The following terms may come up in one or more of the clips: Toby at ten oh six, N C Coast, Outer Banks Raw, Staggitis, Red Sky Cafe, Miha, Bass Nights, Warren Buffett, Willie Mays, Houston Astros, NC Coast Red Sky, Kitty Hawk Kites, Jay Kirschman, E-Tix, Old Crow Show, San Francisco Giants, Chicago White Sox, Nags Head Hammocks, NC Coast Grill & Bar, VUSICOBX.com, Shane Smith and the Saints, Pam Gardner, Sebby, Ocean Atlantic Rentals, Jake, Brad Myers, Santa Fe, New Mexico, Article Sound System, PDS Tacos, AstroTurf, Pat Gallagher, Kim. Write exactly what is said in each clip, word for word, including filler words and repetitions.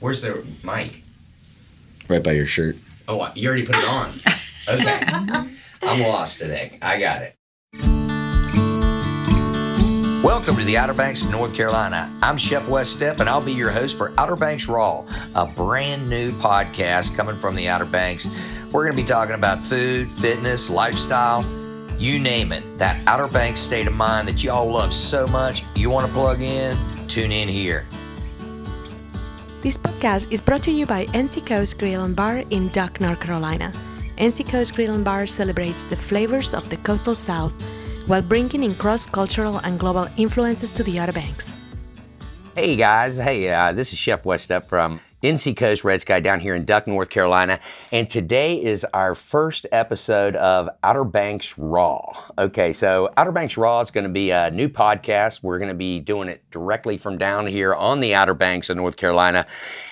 Where's the mic? Right by your shirt. Oh, you already put it on. Okay. I'm lost today. I got it. Welcome to the Outer Banks of North Carolina. I'm Chef Wes Stepp, and I'll be your host for Outer Banks Raw, a brand new podcast coming from the Outer Banks. We're going to be talking about food, fitness, lifestyle, you name it. That Outer Banks state of mind that you all love so much. You want to plug in? Tune in here. This podcast is brought to you by N C Coast Grill and Bar in Duck, North Carolina. N C Coast Grill and Bar celebrates the flavors of the coastal South while bringing in cross-cultural and global influences to the Outer Banks. Hey guys, hey, uh, this is Chef Wes Stepp from N C Coast Red Sky down here in Duck, North Carolina, and today is our first episode of Outer Banks Raw. Okay, so Outer Banks Raw is going to be a new podcast. We're going to be doing it directly from down here on the Outer Banks of North Carolina.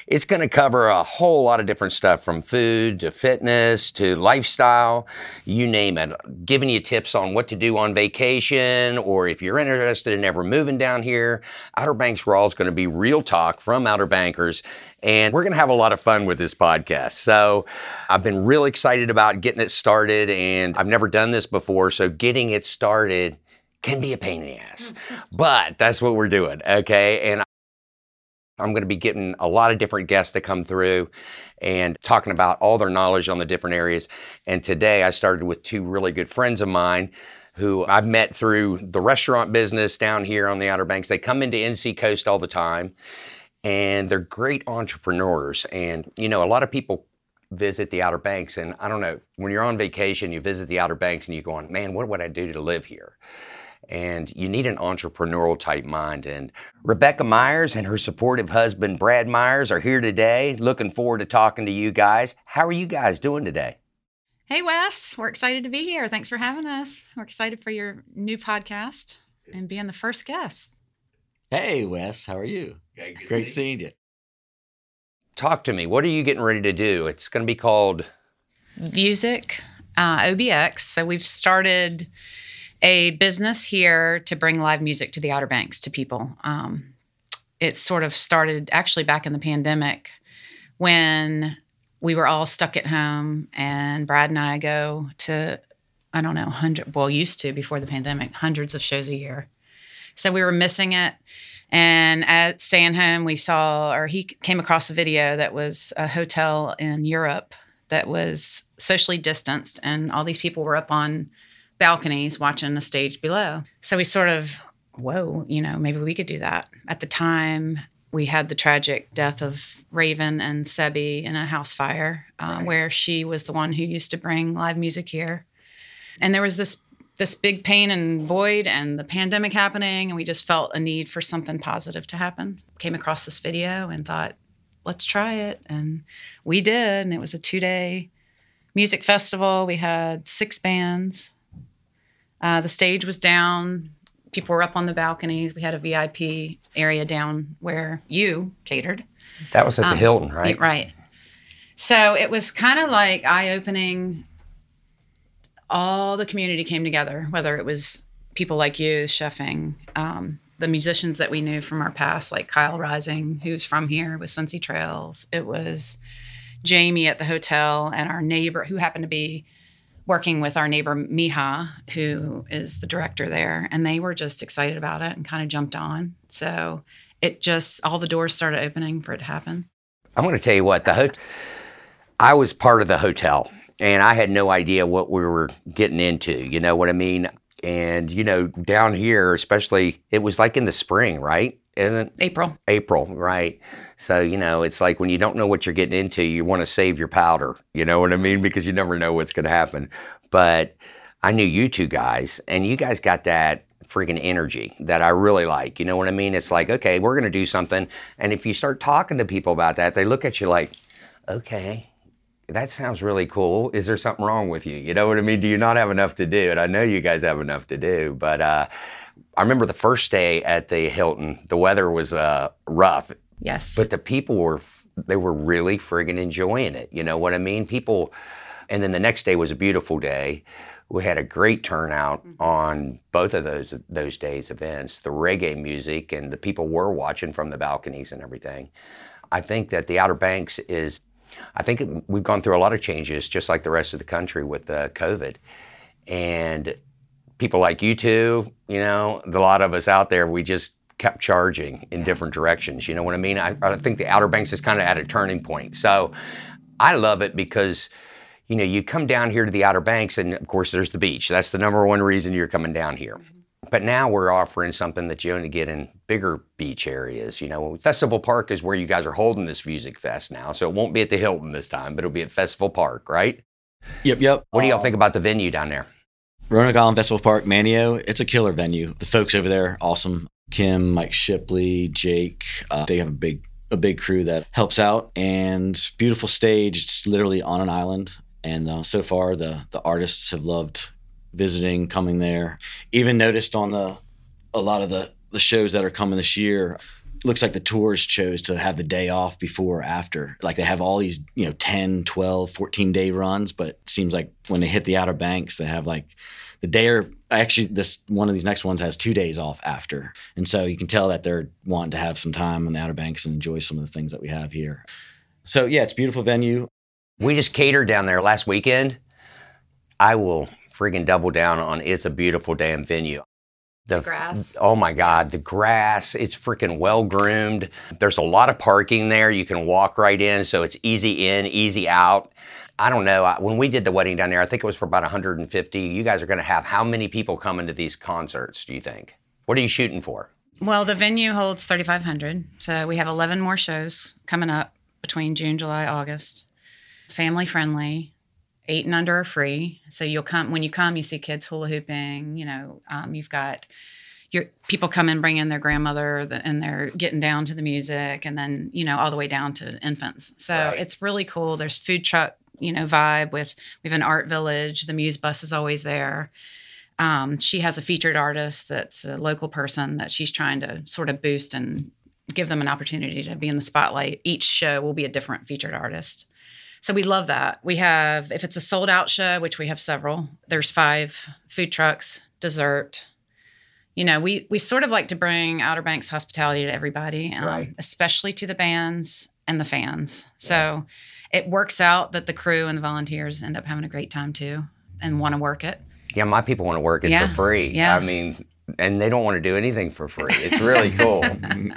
It's going to cover a whole lot of different stuff, from food to fitness to lifestyle, you name it. Giving you tips on what to do on vacation, or if you're interested in ever moving down here. Outer Banks Raw is going to be real talk from Outer Bankers, and we're going to have a lot of fun with this podcast. So I've been real excited about getting it started, and I've never done this before, so getting it started can be a pain in the ass. But that's what we're doing, okay? And I'm going to be getting a lot of different guests that come through and talking about all their knowledge on the different areas. And today I started with two really good friends of mine who I've met through the restaurant business down here on the Outer Banks. They come into N C Coast all the time, and they're great entrepreneurs. And, you know, a lot of people visit the Outer Banks, and I don't know, when you're on vacation, you visit the Outer Banks and you're going, man, what would I do to live here? And you need an entrepreneurial type mind. And Rebecca Myers and her supportive husband, Brad Myers, are here today. Looking forward to talking to you guys. How are you guys doing today? Hey, Wes. We're excited to be here. Thanks for having us. We're excited for your new podcast and being the first guest. Hey, Wes. How are you? Yeah, great seeing you. Talk to me. What are you getting ready to do? It's going to be called Vusic uh, O B X. So we've started a business here to bring live music to the Outer Banks to people. Um, it sort of started actually back in the pandemic when we were all stuck at home, and Brad and I go to, I don't know, hundred, well, used to before the pandemic, hundreds of shows a year. So we were missing it. And at staying home, we saw, or he came across a video that was a hotel in Europe that was socially distanced, and all these people were up on balconies watching the stage below. So we sort of, whoa, you know, maybe we could do that. At the time, we had the tragic death of Raven and Sebby in a house fire, uh, right. where she was the one who used to bring live music here. And there was this this big pain and void and the pandemic happening, and we just felt a need for something positive to happen. Came across this video and thought, let's try it. And we did, and it was a two-day music festival. We had six bands. Uh, the stage was down. People were up on the balconies. We had a V I P area down where you catered. That was at the um, Hilton, right? Right. So it was kind of like eye-opening. All the community came together, whether it was people like you, chefing, um, the musicians that we knew from our past, like Kyle Rising, who's from here with Sunsea Trails. It was Jamie at the hotel and our neighbor, who happened to be working with our neighbor, Miha, who is the director there. And they were just excited about it and kind of jumped on. So it just, all the doors started opening for it to happen. I'm going to tell you what, the ho- I was part of the hotel, and I had no idea what we were getting into. You know what I mean? And, you know, down here, especially, it was like in the spring, right? Isn't it? April. April, right. So, you know, it's like when you don't know what you're getting into, you want to save your powder. You know what I mean? Because you never know what's going to happen. But I knew you two guys, and you guys got that freaking energy that I really like. You know what I mean? It's like, okay, we're going to do something. And if you start talking to people about that, they look at you like, okay, that sounds really cool. Is there something wrong with you? You know what I mean? Do you not have enough to do? And I know you guys have enough to do, but uh, I remember the first day at the Hilton, the weather was uh, rough. Yes. But the people were, they were really friggin' enjoying it. You know what I mean? People, and then the next day was a beautiful day. We had a great turnout mm-hmm. on both of those those days' events, the reggae music, and the people were watching from the balconies and everything. I think that the Outer Banks is, I think it, we've gone through a lot of changes, just like the rest of the country with uh, COVID. And people like you two, you know, the lot of us out there, we just kept charging in different directions. You know what I mean? I, I think the Outer Banks is kind of at a turning point. So I love it because, you know, you come down here to the Outer Banks and of course there's the beach. That's the number one reason you're coming down here. But now we're offering something that you only get in bigger beach areas. You know, Festival Park is where you guys are holding this music fest now. So it won't be at the Hilton this time, but it'll be at Festival Park, right? Yep, yep. What do y'all think about the venue down there? Roanoke Island Festival Park, Manteo, it's a killer venue. The folks over there, awesome. Kim, Mike Shipley, Jake, uh, they have a big a big crew that helps out. And beautiful stage, it's literally on an island. And uh, so far, the the artists have loved visiting, coming there. Even noticed on the a lot of the, the shows that are coming this year, looks like the tours chose to have the day off before or after. Like they have all these, you know, ten, twelve, fourteen day runs, but it seems like when they hit the Outer Banks, they have like the day or actually this one of these next ones has two days off after. And so you can tell that they're wanting to have some time on the Outer Banks and enjoy some of the things that we have here. So yeah, it's a beautiful venue. We just catered down there last weekend. I will friggin' double down on it's a beautiful damn venue. The, the grass. Oh my God, the grass, it's freaking well-groomed. There's a lot of parking there. You can walk right in, so it's easy in, easy out. I don't know, I, when we did the wedding down there, I think it was for about one hundred fifty. You guys are gonna have how many people coming to these concerts, do you think? What are you shooting for? Well, the venue holds thirty-five hundred, so we have eleven more shows coming up between June, July, August. Family friendly. Eight and under are free. So you'll come, when you come, you see kids hula hooping, you know, um, you've got your people come and bring in their grandmother the, and they're getting down to the music and then, you know, all the way down to infants. So right. It's really cool. There's food truck, you know, vibe with, we have an art village. The Muse bus is always there. Um, she has a featured artist that's a local person that she's trying to sort of boost and give them an opportunity to be in the spotlight. Each show will be a different featured artist. So we love that. We have, if it's a sold out show, which we have several, there's five food trucks, dessert. You know, we we sort of like to bring Outer Banks hospitality to everybody, um, right. Especially to the bands and the fans. So yeah. It works out that the crew and the volunteers end up having a great time too and want to work it. Yeah, my people want to work it yeah. for free. Yeah. I mean, and they don't want to do anything for free. It's really cool.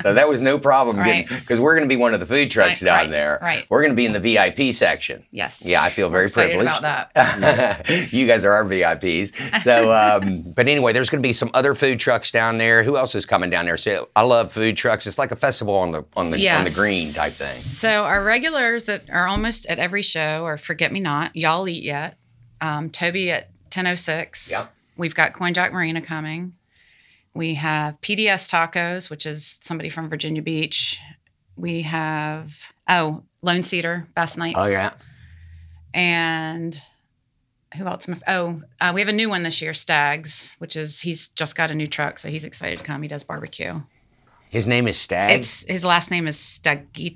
So that was no problem because right. we're going to be one of the food trucks right, down right, there. Right. We're going to be in the V I P section. Yes. Yeah, I feel very I'm privileged about that. You guys are our V I Ps. So, um, but anyway, there's going to be some other food trucks down there. Who else is coming down there? So I love food trucks. It's like a festival on the on the yes. on the green type thing. So our regulars that are almost at every show are Forget Me Not, Y'all Eat Yet, um, Toby at ten oh six. Yep. We've got Coinjack Marina coming. We have P D S Tacos, which is somebody from Virginia Beach. We have, oh, Lone Cedar, Bass Nights. Oh, yeah. And who else? Oh, uh, we have a new one this year, Stags, which is, he's just got a new truck, so he's excited to come. He does barbecue. His name is Stag? It's, his last name is Staggitis.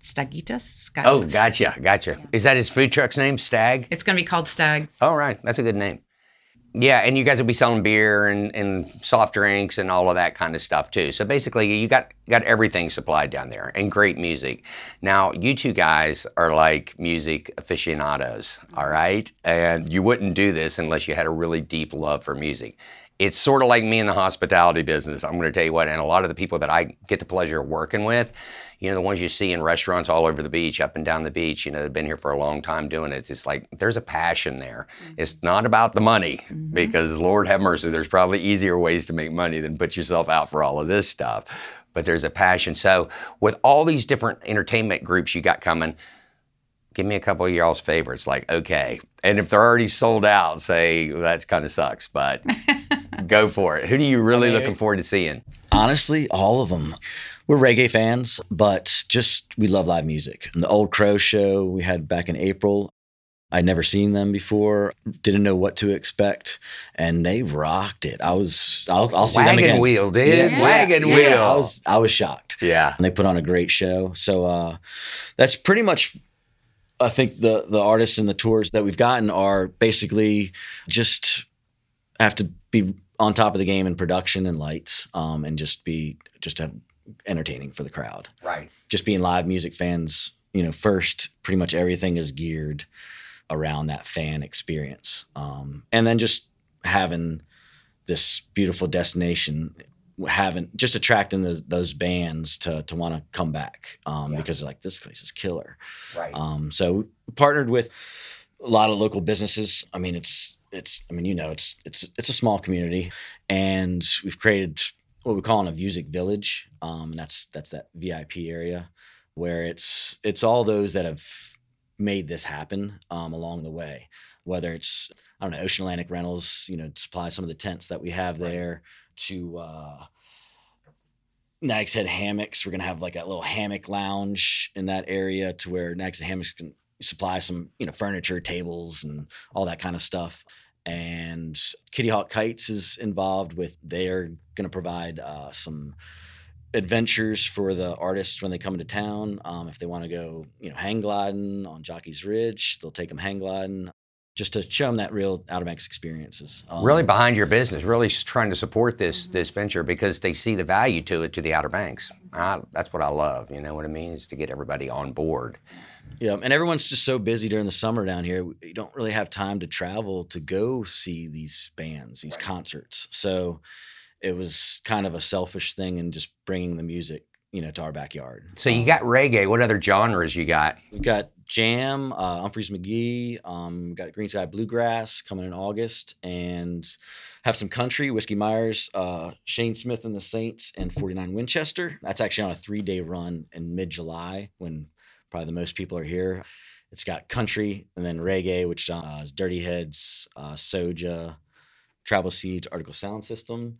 Staggitis? Oh, gotcha, gotcha. Yeah. Is that his food truck's name, Stag? It's going to be called Stags. Oh, right. That's a good name. Yeah, and you guys will be selling beer and, and soft drinks and all of that kind of stuff too. So basically, you got got everything supplied down there and great music. Now, you two guys are like music aficionados, all right? And you wouldn't do this unless you had a really deep love for music. It's sort of like me in the hospitality business. I'm going to tell you what, and a lot of the people that I get the pleasure of working with, you know, the ones you see in restaurants all over the beach, up and down the beach, you know, they've been here for a long time doing it. It's like, there's a passion there. Mm-hmm. It's not about the money mm-hmm. because Lord have mercy, there's probably easier ways to make money than put yourself out for all of this stuff, but there's a passion. So with all these different entertainment groups you got coming, give me a couple of y'all's favorites, like, okay. And if they're already sold out, say, well, that's kind of sucks, but go for it. Who are you really I mean, looking forward to seeing? Honestly, all of them. We're reggae fans, but just we love live music. And the Old Crow Show we had back in April, I'd never seen them before, didn't know what to expect, and they rocked it. I was, I'll, I'll see Wagon them again. Wagon Wheel, dude. Yeah. Yeah. Wagon yeah. Wheel. Yeah. I was, I was shocked. Yeah. And they put on a great show. So uh, that's pretty much, I think the the artists and the tours that we've gotten are basically just have to be on top of the game in production and lights um, and just be, just have entertaining for the crowd. Right. Just being live music fans, you know, first, pretty much everything is geared around that fan experience. Um, and then just having this beautiful destination, having just attracting the, those bands to to want to come back um, yeah. because they're like, this place is killer. Right. Um, so we partnered with a lot of local businesses. I mean, it's, it's, I mean, you know, it's, it's, it's a small community, and we've created what we're calling a music village. Um, and that's, that's that V I P area where it's, it's all those that have made this happen um, along the way, whether it's, I don't know, Ocean Atlantic Rentals, you know, supply some of the tents that we have right. there, to uh, Nags Head Hammocks. We're going to have like a little hammock lounge in that area to where Nags Head Hammocks can supply some, you know, furniture, tables, and all that kind of stuff. And Kitty Hawk Kites is involved with, they're going to provide uh, some adventures for the artists when they come into town. Um, if they want to go, you know, hang gliding on Jockey's Ridge, they'll take them hang gliding, just to show them that real Outer Banks experiences. Um, really behind your business, really trying to support this this venture because they see the value to it, to the Outer Banks. I, that's what I love, you know what I mean, is to get everybody on board. Yeah, and everyone's just so busy during the summer down here. You don't really have time to travel to go see these bands, these right. concerts. So it was kind of a selfish thing and just bringing the music, you know, to our backyard. So you got reggae. What other genres you got? We got jam, uh, Umphrey's McGee, um, got Green Sky Bluegrass coming in August, and have some country, Whiskey Myers, uh, Shane Smith and the Saints, and forty-nine Winchester. That's actually on a three-day run in mid-July when probably the most people are here. It's got country and then reggae, which uh, is Dirty Heads, uh, Soja, Tribal Seeds, Article Sound System,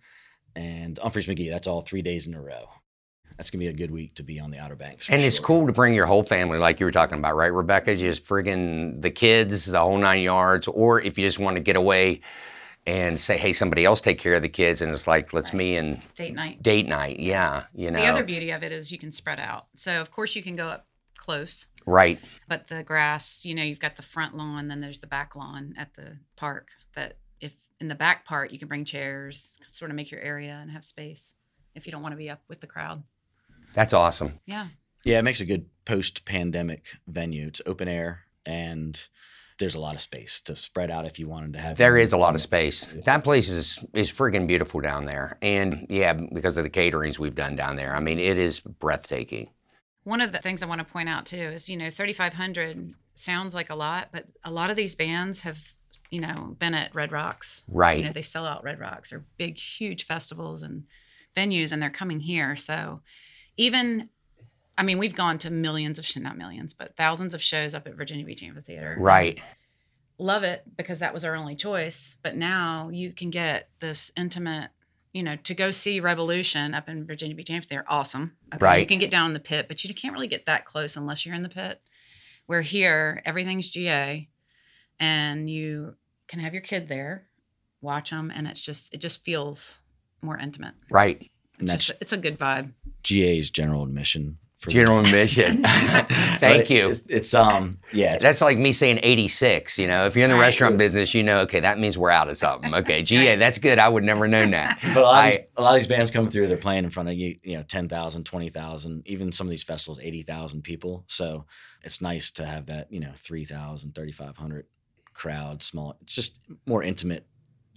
and Umphrey's McGee. That's all three days in a row. That's going to be a good week to be on the Outer Banks. And sure. It's cool to bring your whole family, like you were talking about, right, Rebecca? Just friggin' the kids, the whole nine yards. Or if you just want to get away and say, hey, somebody else take care of the kids. And it's like, let's right. me and... Date night. Date night, yeah. You know. The other beauty of it is you can spread out. So, of course, you can go up close. Right. But the grass, you know, you've got the front lawn, then there's the back lawn at the park. That if in the back part, you can bring chairs, sort of make your area and have space if you don't want to be up with the crowd. That's awesome. Yeah. Yeah, it makes a good post-pandemic venue. It's open air, and there's a lot of space to spread out if you wanted to have. There is a lot of space. That place is is freaking beautiful down there. And yeah, because of the caterings we've done down there. I mean, it is breathtaking. One of the things I want to point out too is, you know, thirty-five hundred sounds like a lot, but a lot of these bands have, you know, been at Red Rocks. Right. You know, they sell out Red Rocks or big, huge festivals and venues, and they're coming here. So even, I mean, we've gone to millions of, not millions, but thousands of shows up at Virginia Beach Amphitheater. Right. Love it because that was our only choice. But now you can get this intimate, you know, to go see Revolution up in Virginia Beach Amphitheater. Awesome. Okay. Right. You can get down in the pit, but you can't really get that close unless you're in the pit. Where here, everything's G A, and you can have your kid there, watch them, and it's just, it just feels more intimate. Right. It's, that's, just, it's a good vibe. G A's general admission. For general admission. Thank you. It's, it's um yeah. It's, that's like me saying eighty-six. You know, if you're in the right. restaurant business, you know, okay, that means we're out of something. Okay, G A, that's good. I would never know that. But a lot, I, of, these, a lot of these bands come through. They're playing in front of you. You know, ten thousand, twenty thousand, even some of these festivals, eighty thousand people. So it's nice to have that. You know, three thousand, thirty-five hundred crowd, small. It's just more intimate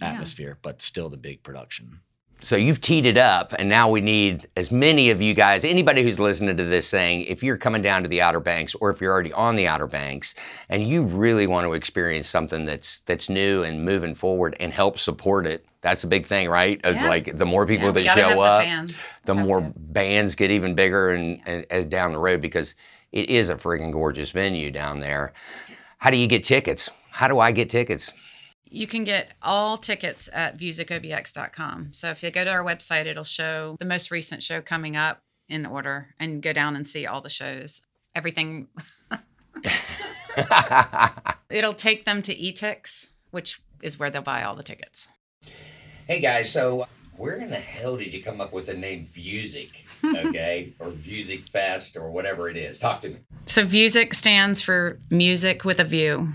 atmosphere, yeah. but still the big production. So you've teed it up, and now we need as many of you guys, anybody who's listening to this thing, if you're coming down to the Outer Banks or if you're already on the Outer Banks and you really want to experience something that's that's new and moving forward and help support it, that's a big thing, right? It's yeah. like the more people yeah, that show up, the, the more to. bands get even bigger and, yeah. and as down the road, because it is a freaking gorgeous venue down there. How do you get tickets? How do I get tickets? You can get all tickets at Vusic O B X dot com. So if you go to our website, it'll show the most recent show coming up in order, and go down and see all the shows. Everything. It'll take them to E-Tix, which is where they'll buy all the tickets. Hey, guys. So where in the hell did you come up with the name Vusic? Okay. Or Vusic Fest or whatever it is. Talk to me. So Vusic stands for music with a view.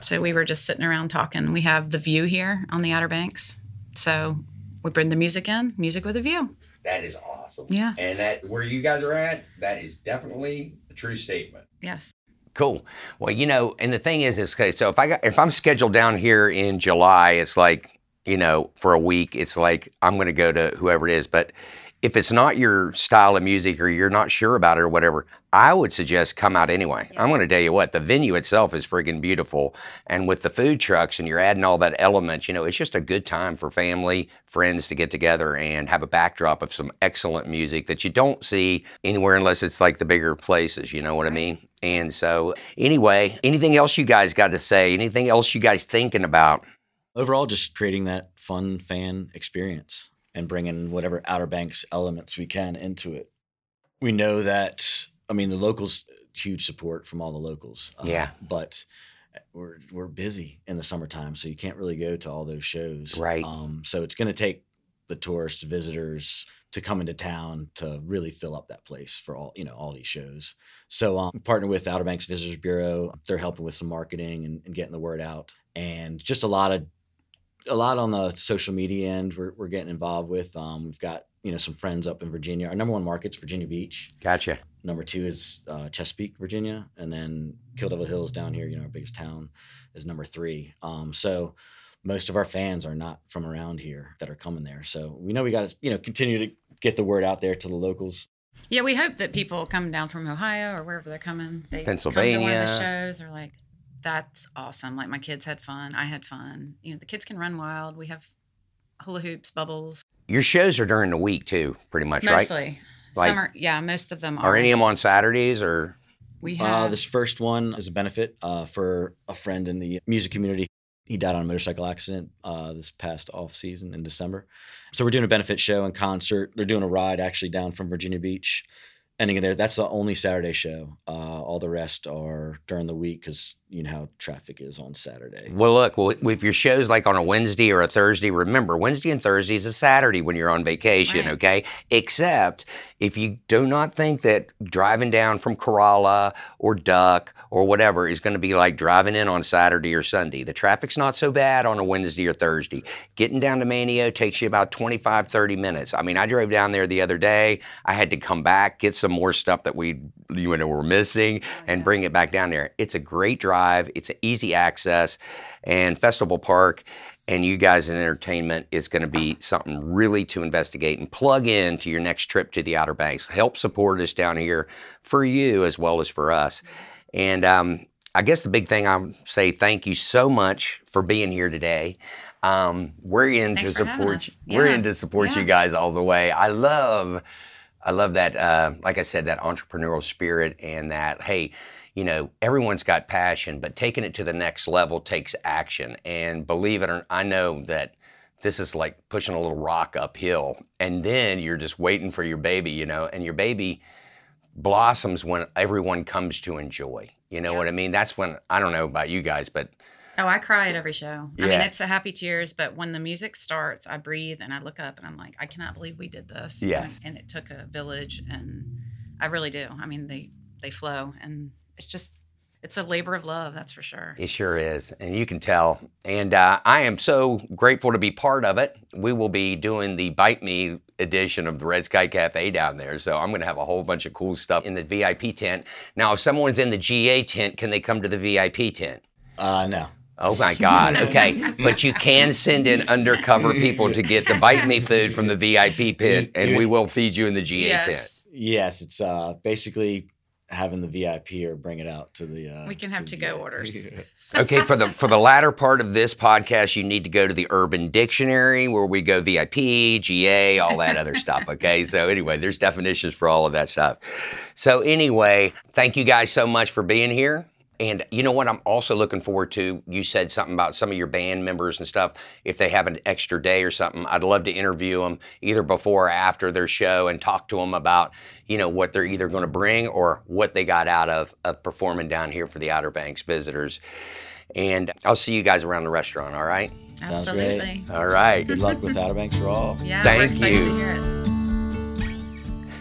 So we were just sitting around talking. We have the view here on the Outer Banks. So we bring the music in, music with a view. That is awesome. awesome. Yeah. And that where you guys are at, that is definitely a true statement. Yes. Cool. Well, you know, and the thing is, is so if I got, if I'm scheduled down here in July, it's like, you know, for a week, it's like I'm going to go to whoever it is. But if it's not your style of music or you're not sure about it or whatever, I would suggest come out anyway. Yeah. I'm going to tell you what, the venue itself is freaking beautiful. And with the food trucks and you're adding all that element, you know, it's just a good time for family, friends to get together and have a backdrop of some excellent music that you don't see anywhere unless it's like the bigger places, you know what I mean? And so anyway, anything else you guys got to say? Anything else you guys thinking about? Overall, just creating that fun fan experience and bringing whatever Outer Banks elements we can into it. We know that, I mean, the locals, huge support from all the locals. Um, yeah. But we're we're busy in the summertime, so you can't really go to all those shows. Right. Um, so it's going to take the tourists, visitors to come into town to really fill up that place for all, you know, all these shows. So um, we partnered with Outer Banks Visitors Bureau. They're helping with some marketing and, and getting the word out. And just a lot of A lot on the social media end we're, we're getting involved with. Um, we've got, you know, some friends up in Virginia. Our number one market's Virginia Beach. Gotcha. Number two is uh, Chesapeake, Virginia. And then Kill Devil Hills down here, you know, our biggest town is number three. Um, so most of our fans are not from around here that are coming there. So we know we got to, you know, continue to get the word out there to the locals. Yeah, we hope that people come down from Ohio or wherever they're coming. They Pennsylvania. Come to one of the shows or like... That's awesome. Like my kids had fun. I had fun. You know, the kids can run wild. We have hula hoops, bubbles. Your shows are during the week too, pretty much, Mostly. Right? Mostly. Like, Some are, yeah, most of them are. Are any of them on Saturdays or? We have. Uh, this first one is a benefit uh, for a friend in the music community. He died on a motorcycle accident uh, this past off season in December. So we're doing a benefit show and concert. They're doing a ride actually down from Virginia Beach. Ending there, that's the only Saturday show. Uh, all the rest are during the week because you know how traffic is on Saturday. Well, look, well, if your show's like on a Wednesday or a Thursday, remember Wednesday and Thursday is a Saturday when you're on vacation, right. Okay? Except if you do not think that driving down from Corolla or Duck or whatever is going to be like driving in on Saturday or Sunday. The traffic's not so bad on a Wednesday or Thursday. Getting down to Manteo takes you about twenty-five, thirty minutes. I mean, I drove down there the other day. I had to come back, get some more stuff that we, you know, were missing and bring it back down there. It's a great drive. It's an easy access and Festival Park. And you guys in entertainment is going to be something really to investigate and plug in to your next trip to the Outer Banks. Help support us down here for you as well as for us. And um, I guess the big thing I would say, thank you so much for being here today. Um, we're in Thanks to support. Yeah. We're in to support yeah. you guys all the way. I love, I love that. Uh, like I said, that entrepreneurial spirit and that. Hey, you know, everyone's got passion, but taking it to the next level takes action. And believe it or not, I know that this is like pushing a little rock uphill, and then you're just waiting for your baby. You know, and your baby blossoms when everyone comes to enjoy. You know yeah. what I mean? That's when, I don't know about you guys, but... Oh, I cry at every show. Yeah. I mean, it's a happy tears, but when the music starts, I breathe and I look up and I'm like, I cannot believe we did this. Yes. And, and it took a village, and I really do. I mean, they, they flow, and it's just... It's a labor of love, that's for sure. It sure is, and you can tell. And uh, I am so grateful to be part of it. We will be doing the Bite Me edition of the Red Sky Cafe down there, so I'm gonna have a whole bunch of cool stuff in the V I P tent. Now, if someone's in the G A tent, can they come to the V I P tent? Uh, no. Oh my God, okay. But you can send in undercover people to get the Bite Me food from the V I P pit, and we will feed you in the G A yes. tent. Yes, it's uh, basically having the V I P or bring it out to the uh we can have to, to go orders. Okay, for the for the latter part of this podcast, you need to go to the Urban Dictionary where we go V I P, G A, all that other stuff. Okay, so anyway, there's definitions for all of that stuff. So anyway, thank you guys so much for being here. And you know what I'm also looking forward to? You said something about some of your band members and stuff. If they have an extra day or something, I'd love to interview them either before or after their show and talk to them about, you know, what they're either going to bring or what they got out of, of performing down here for the Outer Banks visitors. And I'll see you guys around the restaurant, all right? Absolutely. Sounds great. All right. Good luck with Outer Banks Raw. Yeah, Thank we're excited you. To hear it.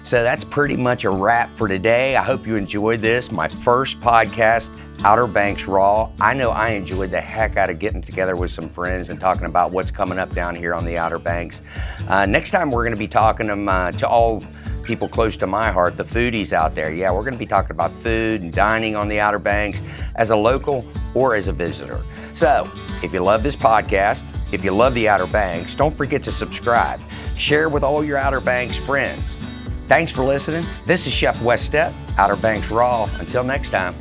So that's pretty much a wrap for today. I hope you enjoyed this, my first podcast, Outer Banks Raw. I know I enjoyed the heck out of getting together with some friends and talking about what's coming up down here on the Outer Banks. Uh, next time we're gonna be talking to, uh, to all people close to my heart, the foodies out there. Yeah, we're gonna be talking about food and dining on the Outer Banks as a local or as a visitor. So if you love this podcast, if you love the Outer Banks, don't forget to subscribe. Share with all your Outer Banks friends. Thanks for listening. This is Chef Wes Stepp, Outer Banks Raw. Until next time.